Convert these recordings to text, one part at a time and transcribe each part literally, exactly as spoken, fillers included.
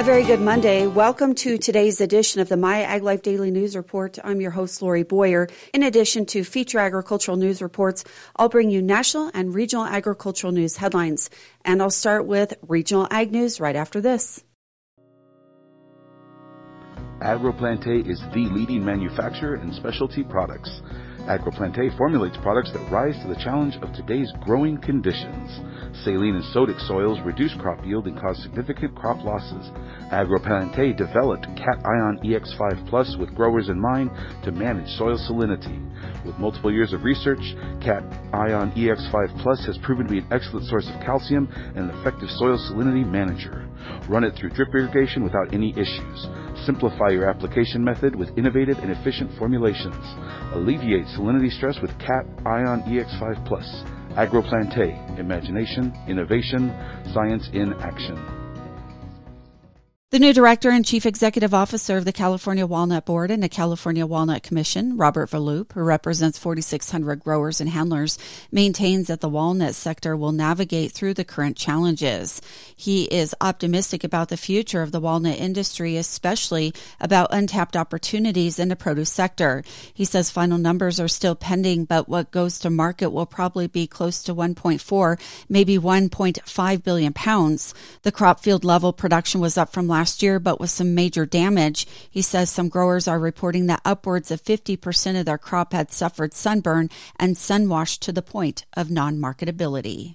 A very good Monday. Welcome to today's edition of the My Ag Life Daily News Report. I'm your host, Lori Boyer. In addition to feature agricultural news reports, I'll bring you national and regional agricultural news headlines. And I'll start with regional ag news right after this. AgroPlantae is the leading manufacturer in specialty products. AgroPlantae formulates products that rise to the challenge of today's growing conditions. Saline and sodic soils reduce crop yield and cause significant crop losses. AgroPlantae developed Cat Ion E X five Plus with growers in mind to manage soil salinity. With multiple years of research, Cat Ion E X five Plus has proven to be an excellent source of calcium and an effective soil salinity manager. Run it through drip irrigation without any issues. Simplify your application method with innovative and efficient formulations. Alleviate salinity stress with Cat Ion E X five Plus. AgroPlantae. Imagination, innovation, science in action. The new Director and Chief Executive Officer of the California Walnut Board and the California Walnut Commission, Robert Verloop, who represents four thousand six hundred growers and handlers, maintains that the walnut sector will navigate through the current challenges. He is optimistic about the future of the walnut industry, especially about untapped opportunities in the produce sector. He says final numbers are still pending, but what goes to market will probably be close to one point four, maybe one point five billion pounds. The crop field level production was up from last Last year, but with some major damage. He says some growers are reporting that upwards of fifty percent of their crop had suffered sunburn and sunwash to the point of non-marketability.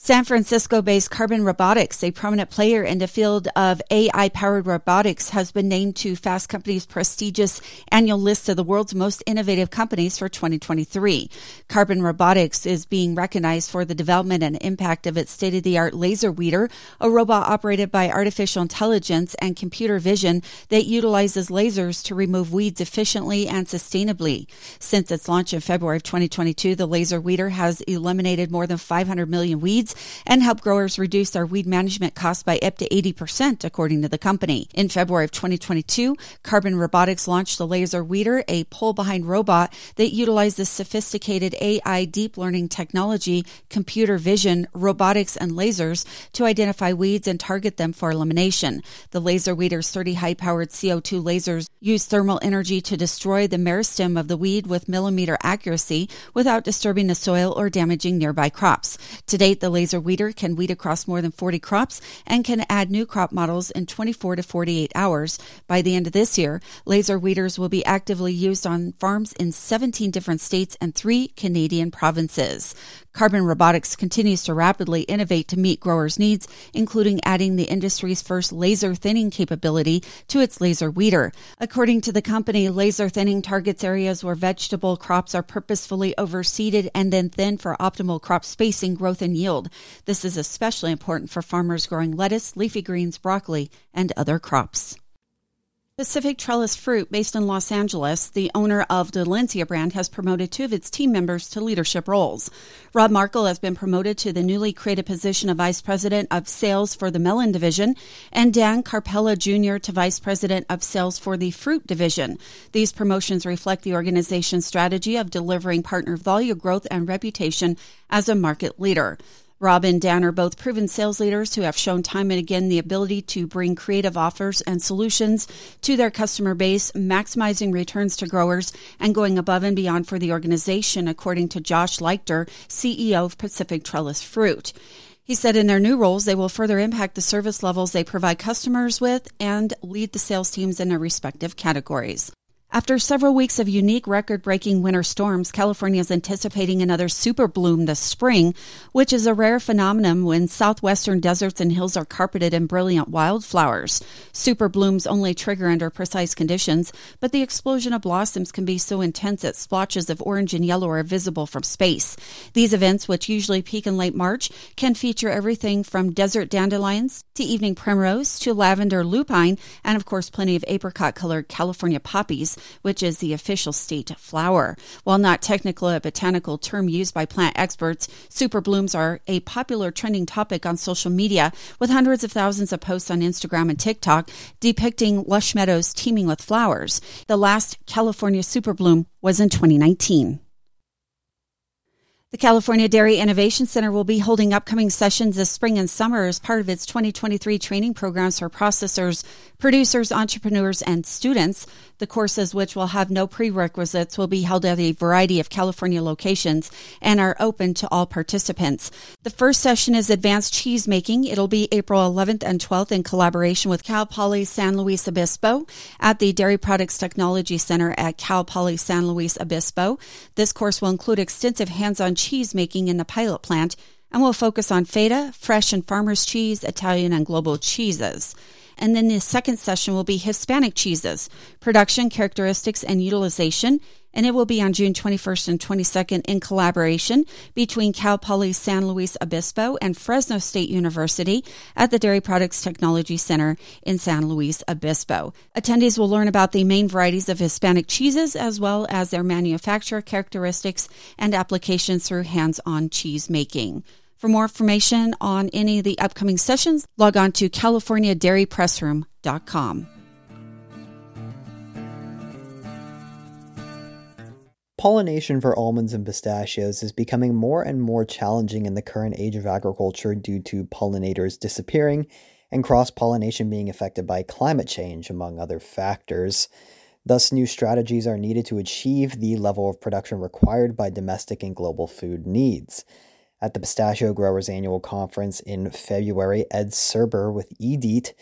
San Francisco-based Carbon Robotics, a prominent player in the field of A I-powered robotics, has been named to Fast Company's prestigious annual list of the world's most innovative companies for twenty twenty-three. Carbon Robotics is being recognized for the development and impact of its state-of-the-art Laser Weeder, a robot operated by artificial intelligence and computer vision that utilizes lasers to remove weeds efficiently and sustainably. Since its launch in February of twenty twenty-two, the Laser Weeder has eliminated more than five hundred million weeds and help growers reduce their weed management costs by up to eighty percent, according to the company. In February of twenty twenty-two, Carbon Robotics launched the Laser Weeder, a pull-behind robot that utilizes sophisticated A I deep learning technology, computer vision, robotics, and lasers to identify weeds and target them for elimination. The Laser Weeder's thirty high-powered C O two lasers use thermal energy to destroy the meristem of the weed with millimeter accuracy without disturbing the soil or damaging nearby crops. To date, the Laser Weeder can weed across more than forty crops and can add new crop models in twenty-four to forty-eight hours. By the end of this year, Laser Weeders will be actively used on farms in seventeen different states and three Canadian provinces. Carbon Robotics continues to rapidly innovate to meet growers' needs, including adding the industry's first laser thinning capability to its Laser Weeder. According to the company, laser thinning targets areas where vegetable crops are purposefully overseeded and then thinned for optimal crop spacing, growth, and yield. This is especially important for farmers growing lettuce, leafy greens, broccoli, and other crops. Pacific Trellis Fruit, based in Los Angeles, the owner of the Valencia brand, has promoted two of its team members to leadership roles. Rob Markle has been promoted to the newly created position of Vice President of Sales for the Melon Division, and Dan Carpella Junior to Vice President of Sales for the Fruit Division. These promotions reflect the organization's strategy of delivering partner value growth and reputation as a market leader. Rob and Dan are both proven sales leaders who have shown time and again the ability to bring creative offers and solutions to their customer base, maximizing returns to growers and going above and beyond for the organization, according to Josh Lichter, C E O of Pacific Trellis Fruit. He said in their new roles, they will further impact the service levels they provide customers with and lead the sales teams in their respective categories. After several weeks of unique record-breaking winter storms, California is anticipating another super bloom this spring, which is a rare phenomenon when southwestern deserts and hills are carpeted in brilliant wildflowers. Super blooms only trigger under precise conditions, but the explosion of blossoms can be so intense that splotches of orange and yellow are visible from space. These events, which usually peak in late March, can feature everything from desert dandelions to evening primrose to lavender lupine and, of course, plenty of apricot-colored California poppies, which is the official state flower. While not technically a botanical term used by plant experts, super blooms are a popular trending topic on social media, with hundreds of thousands of posts on Instagram and TikTok depicting lush meadows teeming with flowers. The last California super bloom was in twenty nineteen. The California Dairy Innovation Center will be holding upcoming sessions this spring and summer as part of its twenty twenty-three training programs for processors, producers, entrepreneurs, and students. The courses, which will have no prerequisites, will be held at a variety of California locations and are open to all participants. The first session is Advanced Cheese Making. It'll be April eleventh and twelfth in collaboration with Cal Poly San Luis Obispo at the Dairy Products Technology Center at Cal Poly San Luis Obispo. This course will include extensive hands-on cheese making in the pilot plant and will focus on feta, fresh and farmer's cheese, Italian and global cheeses. And then the second session will be Hispanic cheeses, production, characteristics, and utilization. And it will be on June twenty-first and twenty-second in collaboration between Cal Poly San Luis Obispo and Fresno State University at the Dairy Products Technology Center in San Luis Obispo. Attendees will learn about the main varieties of Hispanic cheeses as well as their manufacturer characteristics and applications through hands-on cheese making. For more information on any of the upcoming sessions, log on to California Dairy Press Room dot com. Pollination for almonds and pistachios is becoming more and more challenging in the current age of agriculture due to pollinators disappearing and cross-pollination being affected by climate change, among other factors. Thus, new strategies are needed to achieve the level of production required by domestic and global food needs. At the Pistachio Growers Annual Conference in February, Ed Cerber with Edit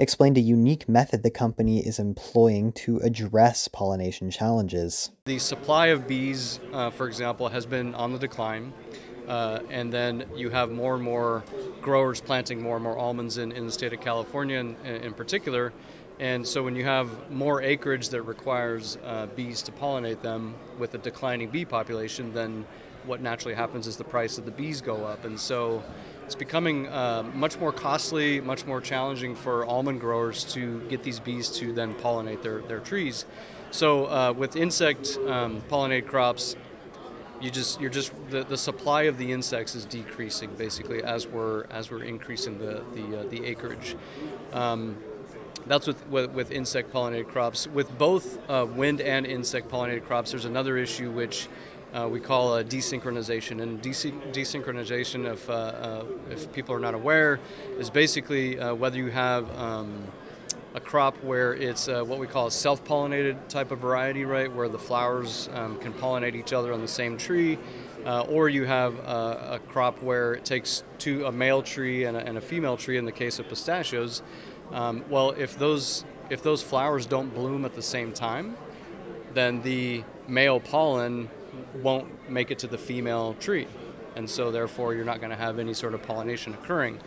explained a unique method the company is employing to address pollination challenges. The supply of bees, uh, for example, has been on the decline, uh, and then you have more and more growers planting more and more almonds in, in the state of California in, in particular. And so when you have more acreage that requires uh, bees to pollinate them with a declining bee population, then what naturally happens is the price of the bees go up. And so it's becoming uh, much more costly, much more challenging for almond growers to get these bees to then pollinate their, their trees. So uh, with insect um, pollinated crops, you just you're just the, the supply of the insects is decreasing basically as we're as we're increasing the the, uh, the acreage. Um, That's with, with with insect pollinated crops. With both uh, wind and insect pollinated crops, there's another issue which uh, we call a desynchronization. And desy- desynchronization, if uh, uh, if people are not aware, is basically uh, whether you have um, a crop where it's uh, what we call a self-pollinated type of variety, right, where the flowers um, can pollinate each other on the same tree, uh, or you have uh, a crop where it takes two a male tree and a, and a female tree. In the case of pistachios. Um, well, if those if those flowers don't bloom at the same time, then the male pollen won't make it to the female tree, and so therefore you're not going to have any sort of pollination occurring.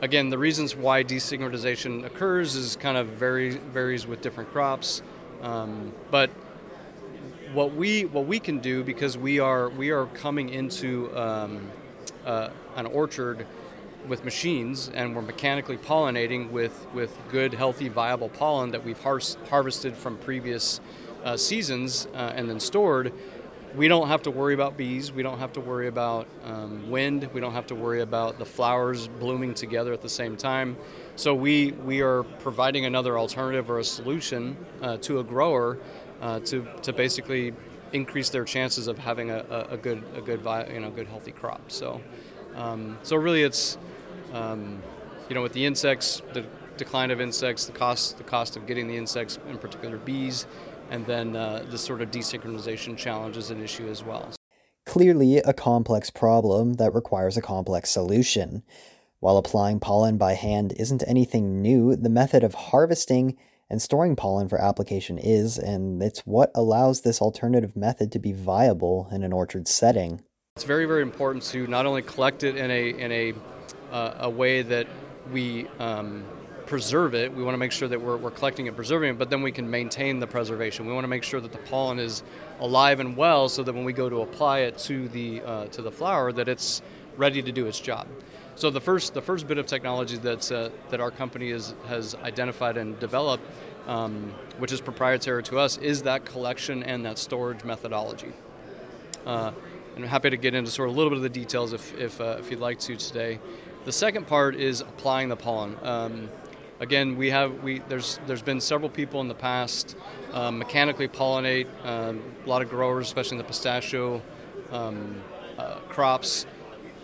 Again, the reasons why desynchronization occurs is kind of varies varies with different crops, um, but what we what we can do, because we are we are coming into um, uh, an orchard with machines, and we're mechanically pollinating with, with good, healthy, viable pollen that we've har- harvested from previous uh, seasons uh, and then stored. We don't have to worry about bees. We don't have to worry about um, wind. We don't have to worry about the flowers blooming together at the same time. So we, we are providing another alternative or a solution uh, to a grower uh, to to basically increase their chances of having a, a, a good a good you know good healthy crop. So um, so really it's Um, you know, with the insects, the decline of insects, the cost, the cost of getting the insects, in particular bees, and then uh, this sort of desynchronization challenge is an issue as well. Clearly, a complex problem that requires a complex solution. While applying pollen by hand isn't anything new, the method of harvesting and storing pollen for application is, and it's what allows this alternative method to be viable in an orchard setting. It's very, very important to not only collect it in a in a Uh, a way that we um, preserve it. We want to make sure that we're, we're collecting and preserving it, but then we can maintain the preservation. We want to make sure that the pollen is alive and well, so that when we go to apply it to the uh, to the flower, that it's ready to do its job. So the first the first bit of technology that's uh, that our company is has identified and developed, um, which is proprietary to us, is that collection and that storage methodology. Uh, and I'm happy to get into sort of a little bit of the details if if, uh, if you'd like to today. The second part is applying the pollen. Um, again, we have we there's there's been several people in the past uh, mechanically pollinate. Um, a lot of growers, especially in the pistachio um, uh, crops.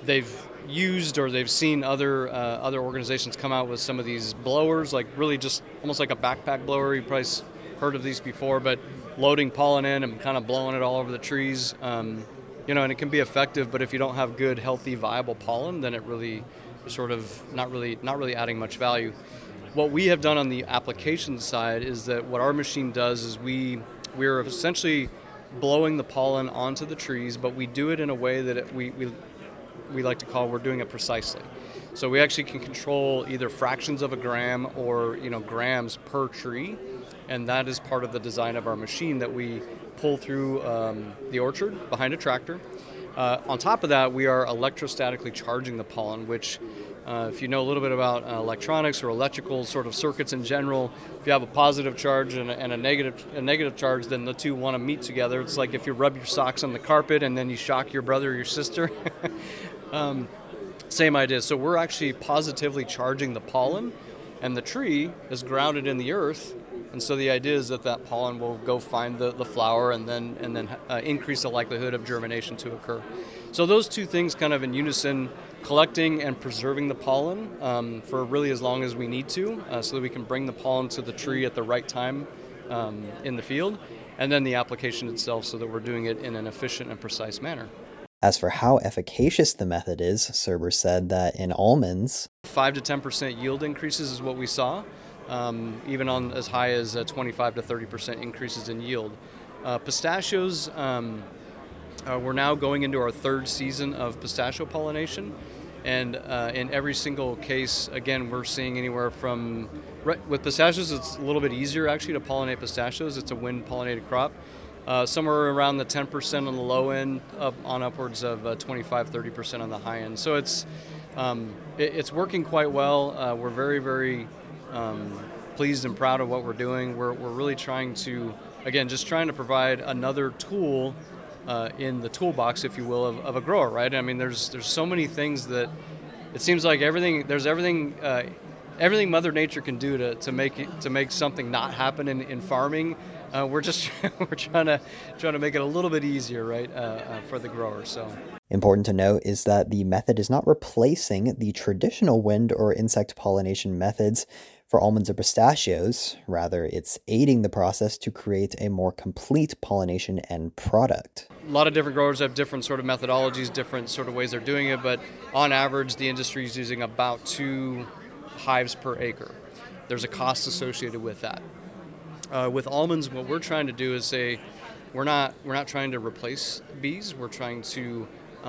They've used or they've seen other uh, other organizations come out with some of these blowers, like really just almost like a backpack blower. You've probably heard of these before, but loading pollen in and kind of blowing it all over the trees, um, you know, and it can be effective, but if you don't have good, healthy, viable pollen, then it really sort of not really not really adding much value. What we have done on the application side is that what our machine does is we we're essentially blowing the pollen onto the trees, but we do it in a way that it, we, we we like to call we're doing it precisely. So we actually can control either fractions of a gram or, you know, grams per tree, and that is part of the design of our machine that we pull through um, the orchard behind a tractor. Uh, on top of that, we are electrostatically charging the pollen, which uh, if you know a little bit about uh, electronics or electrical sort of circuits in general, if you have a positive charge and a, and a negative a negative charge, then the two want to meet together. It's like if you rub your socks on the carpet and then you shock your brother or your sister. um, same idea. So we're actually positively charging the pollen, and the tree is grounded in the earth. And so the idea is that that pollen will go find the, the flower and then and then uh, increase the likelihood of germination to occur. So those two things kind of in unison, collecting and preserving the pollen um, for really as long as we need to, uh, so that we can bring the pollen to the tree at the right time um, in the field, and then the application itself so that we're doing it in an efficient and precise manner. As for how efficacious the method is, Cerber said that in almonds, five to ten percent yield increases is what we saw. Um, even on as high as uh, twenty-five to thirty percent increases in yield. Uh, pistachios, um, uh, we're now going into our third season of pistachio pollination, and uh, in every single case, again, we're seeing anywhere from, right, with pistachios, it's a little bit easier actually to pollinate pistachios. It's a wind pollinated crop, uh, somewhere around the ten percent on the low end, up on upwards of uh, twenty-five, thirty percent on the high end. So it's um, it, it's working quite well. Uh, we're very, very Um, pleased and proud of what we're doing. We're we're really trying to, again, just trying to provide another tool uh, in the toolbox, if you will, of, of a grower, right? I mean, there's there's so many things that it seems like everything there's everything uh, everything Mother Nature can do to, to make it, to make something not happen in, in farming. Uh, we're just we're trying to trying to make it a little bit easier, right, uh, uh, for the grower. So. Important to note is that the method is not replacing the traditional wind or insect pollination methods for almonds or pistachios. Rather, it's aiding the process to create a more complete pollination end product. A lot of different growers have different sort of methodologies, different sort of ways they're doing it, but on average, the industry is using about two hives per acre. There's a cost associated with that. Uh, with almonds, what we're trying to do is say, we're not we're not trying to replace bees. We're trying to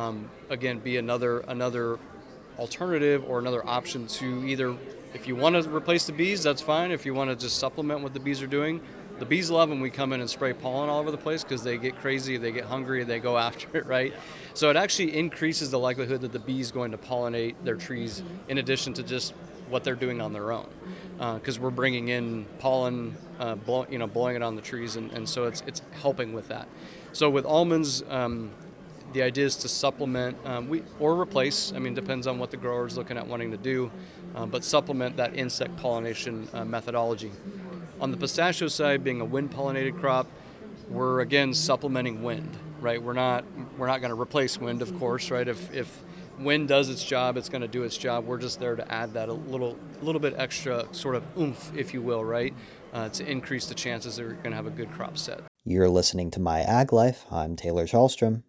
Um, again, be another another alternative or another option to either, if you want to replace the bees, that's fine. If you want to just supplement what the bees are doing, the bees love when we come in and spray pollen all over the place because they get crazy, they get hungry, they go after it, right? So it actually increases the likelihood that the bees going to pollinate their trees in addition to just what they're doing on their own, because uh, we're bringing in pollen, uh, blow, you know, blowing it on the trees, and, and so it's it's helping with that. So with almonds, um, the idea is to supplement um, we or replace, I mean, depends on what the grower is looking at wanting to do, uh, but supplement that insect pollination uh, methodology. On the pistachio side, being a wind pollinated crop, we're again supplementing wind, right? We're not we're not going to replace wind, of course, right? If if wind does its job, it's going to do its job. We're just there to add that a little little bit extra sort of oomph, if you will, right, uh, to increase the chances that you're going to have a good crop set. You're listening to My Ag Life. I'm Taylor Schallstrom.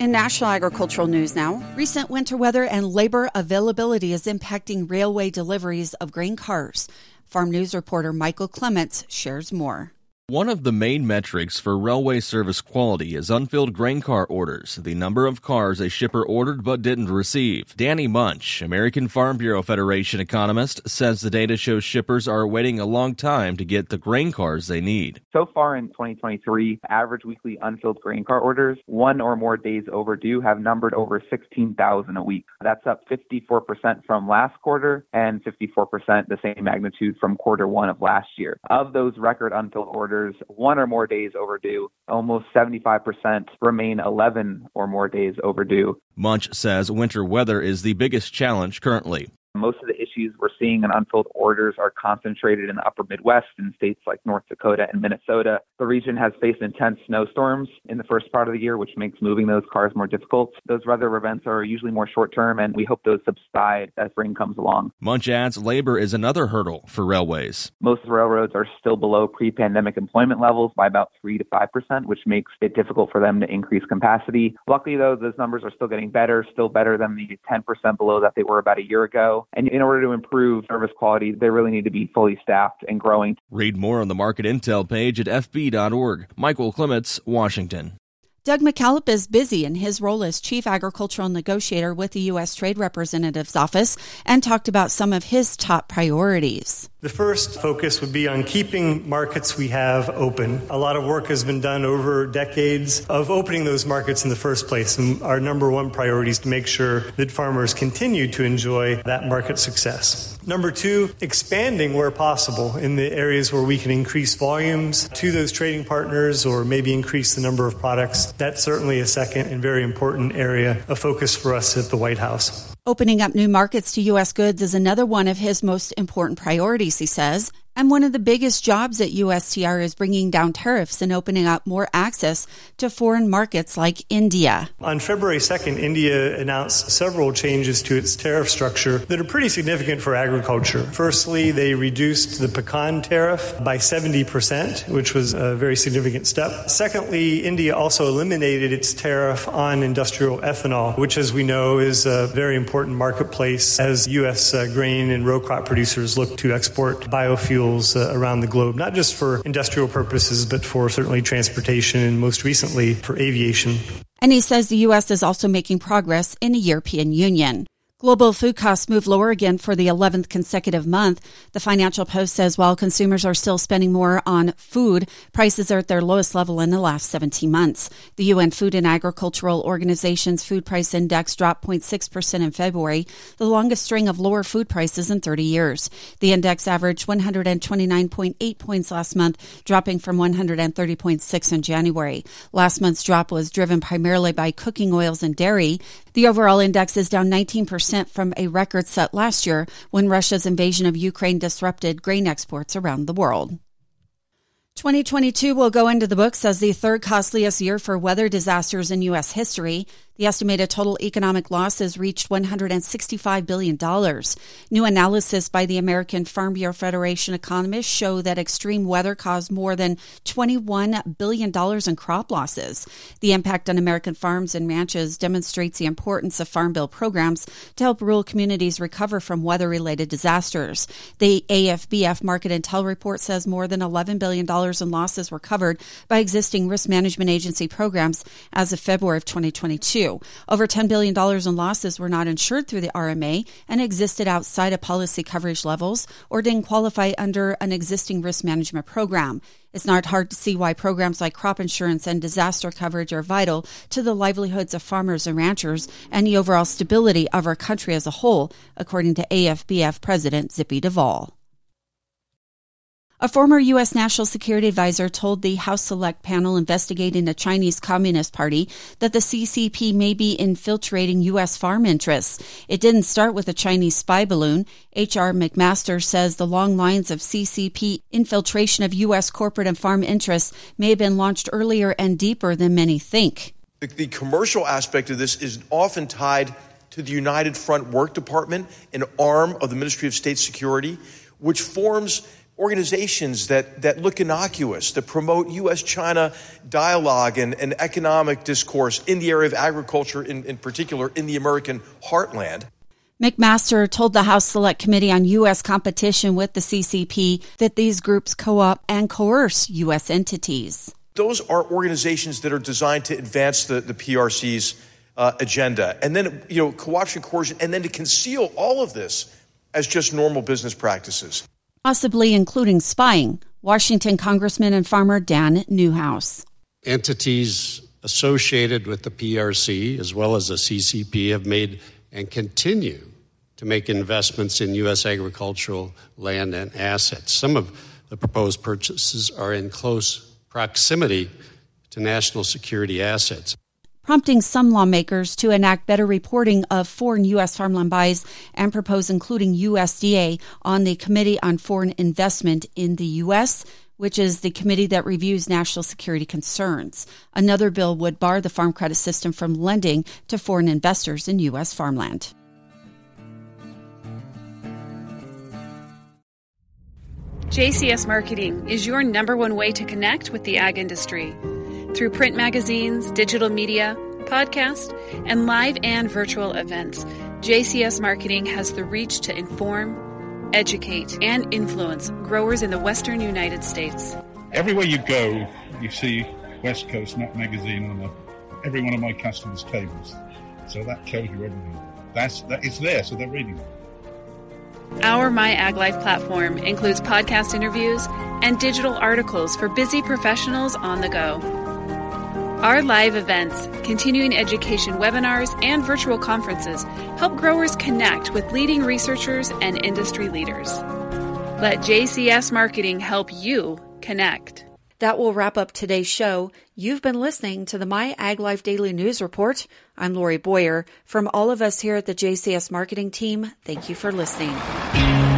In national agricultural news now, recent winter weather and labor availability is impacting railway deliveries of grain cars. Farm News reporter Michael Clements shares more. One of the main metrics for railway service quality is unfilled grain car orders, the number of cars a shipper ordered but didn't receive. Danny Munch, American Farm Bureau Federation economist, says the data shows shippers are waiting a long time to get the grain cars they need. So far in twenty twenty-three, average weekly unfilled grain car orders, one or more days overdue, have numbered over sixteen thousand a week. That's up fifty-four percent from last quarter and fifty-four percent the same magnitude from quarter one of last year. Of those record unfilled orders, one or more days overdue, almost seventy-five percent remain eleven or more days overdue. Munch says winter weather is the biggest challenge currently. Most of the issues we're seeing in unfilled orders are concentrated in the upper Midwest in states like North Dakota and Minnesota. The region has faced intense snowstorms in the first part of the year, which makes moving those cars more difficult. Those weather events are usually more short-term, and we hope those subside as spring comes along. Munch adds labor is another hurdle for railways. Most railroads are still below pre-pandemic employment levels by about three to five percent, which makes it difficult for them to increase capacity. Luckily, though, those numbers are still getting better, still better than the ten percent below that they were about a year ago. And in order to improve service quality, they really need to be fully staffed and growing. Read more on the market intel page at f b dot org. Michael Clements, Washington. Doug McCallop is busy in his role as chief agricultural negotiator with the U S Trade Representative's office and talked about some of his top priorities. The first focus would be on keeping markets we have open. A lot of work has been done over decades of opening those markets in the first place, and our number one priority is to make sure that farmers continue to enjoy that market success. Number two, expanding where possible in the areas where we can increase volumes to those trading partners or maybe increase the number of products. That's certainly a second and very important area of focus for us at the White House. Opening up new markets to U S goods is another one of his most important priorities, he says. And one of the biggest jobs at U S T R is bringing down tariffs and opening up more access to foreign markets like India. On February second, India announced several changes to its tariff structure that are pretty significant for agriculture. Firstly, they reduced the pecan tariff by seventy percent, which was a very significant step. Secondly, India also eliminated its tariff on industrial ethanol, which, as we know, is a very important marketplace as U S grain and row crop producers look to export biofuels around the globe, not just for industrial purposes, but for certainly transportation and most recently for aviation. And he says the U S is also making progress in the European Union. Global food costs move lower again for the eleventh consecutive month. The Financial Post says while consumers are still spending more on food, prices are at their lowest level in the last seventeen months. The U N Food and Agricultural Organization's food price index dropped zero point six percent in February, the longest string of lower food prices in thirty years. The index averaged one hundred twenty-nine point eight points last month, dropping from one hundred thirty point six in January. Last month's drop was driven primarily by cooking oils and dairy. The overall index is down nineteen percent. From a record set last year when Russia's invasion of Ukraine disrupted grain exports around the world. twenty twenty-two will go into the books as the third costliest year for weather disasters in U S history. The estimated total economic loss has reached one hundred sixty-five billion dollars. New analysis by the American Farm Bureau Federation economists show that extreme weather caused more than twenty-one billion dollars in crop losses. The impact on American farms and ranches demonstrates the importance of Farm Bill programs to help rural communities recover from weather-related disasters. The A F B F Market Intel report says more than eleven billion dollars in losses were covered by existing risk management agency programs as of February of twenty twenty-two. Over ten billion dollars in losses were not insured through the R M A and existed outside of policy coverage levels or didn't qualify under an existing risk management program. It's not hard to see why programs like crop insurance and disaster coverage are vital to the livelihoods of farmers and ranchers and the overall stability of our country as a whole, according to A F B F President Zippy Duvall. A former U S National Security Advisor told the House Select Panel investigating the Chinese Communist Party that the C C P may be infiltrating U S farm interests. It didn't start with a Chinese spy balloon. H R McMaster says the long lines of C C P infiltration of U S corporate and farm interests may have been launched earlier and deeper than many think. The, the commercial aspect of this is often tied to the United Front Work Department, an arm of the Ministry of State Security, which forms organizations that, that look innocuous, that promote U S China dialogue and, and economic discourse in the area of agriculture, in, in particular in the American heartland. McMaster told the House Select Committee on U S Competition with the C C P that these groups co-opt and coerce U S entities. Those are organizations that are designed to advance the, the P R C's uh, agenda, and then, you know, co-option, coercion, and then to conceal all of this as just normal business practices. Possibly including spying. Washington Congressman and farmer Dan Newhouse. Entities associated with the P R C as well as the C C P have made and continue to make investments in U S agricultural land and assets. Some of the proposed purchases are in close proximity to national security assets. prompting some lawmakers to enact better reporting of foreign U S farmland buys and propose including U S D A on the Committee on Foreign Investment in the U S, which is the committee that reviews national security concerns. Another bill would bar the farm credit system from lending to foreign investors in U S farmland. J C S Marketing is your number one way to connect with the ag industry. Through print magazines, digital media, podcasts, and live and virtual events, J C S Marketing has the reach to inform, educate, and influence growers in the western United States. Everywhere you go, you see West Coast Nut Magazine on a, every one of my customers' tables. So that tells you everything. That's that, it's there, so they're reading it. Our MyAgLife platform includes podcast interviews and digital articles for busy professionals on the go. Our live events, continuing education webinars, and virtual conferences help growers connect with leading researchers and industry leaders. Let J C S Marketing help you connect. That will wrap up today's show. You've been listening to the My Ag Life Daily News Report. I'm Lori Boyer. From all of us here at the J C S Marketing team, thank you for listening.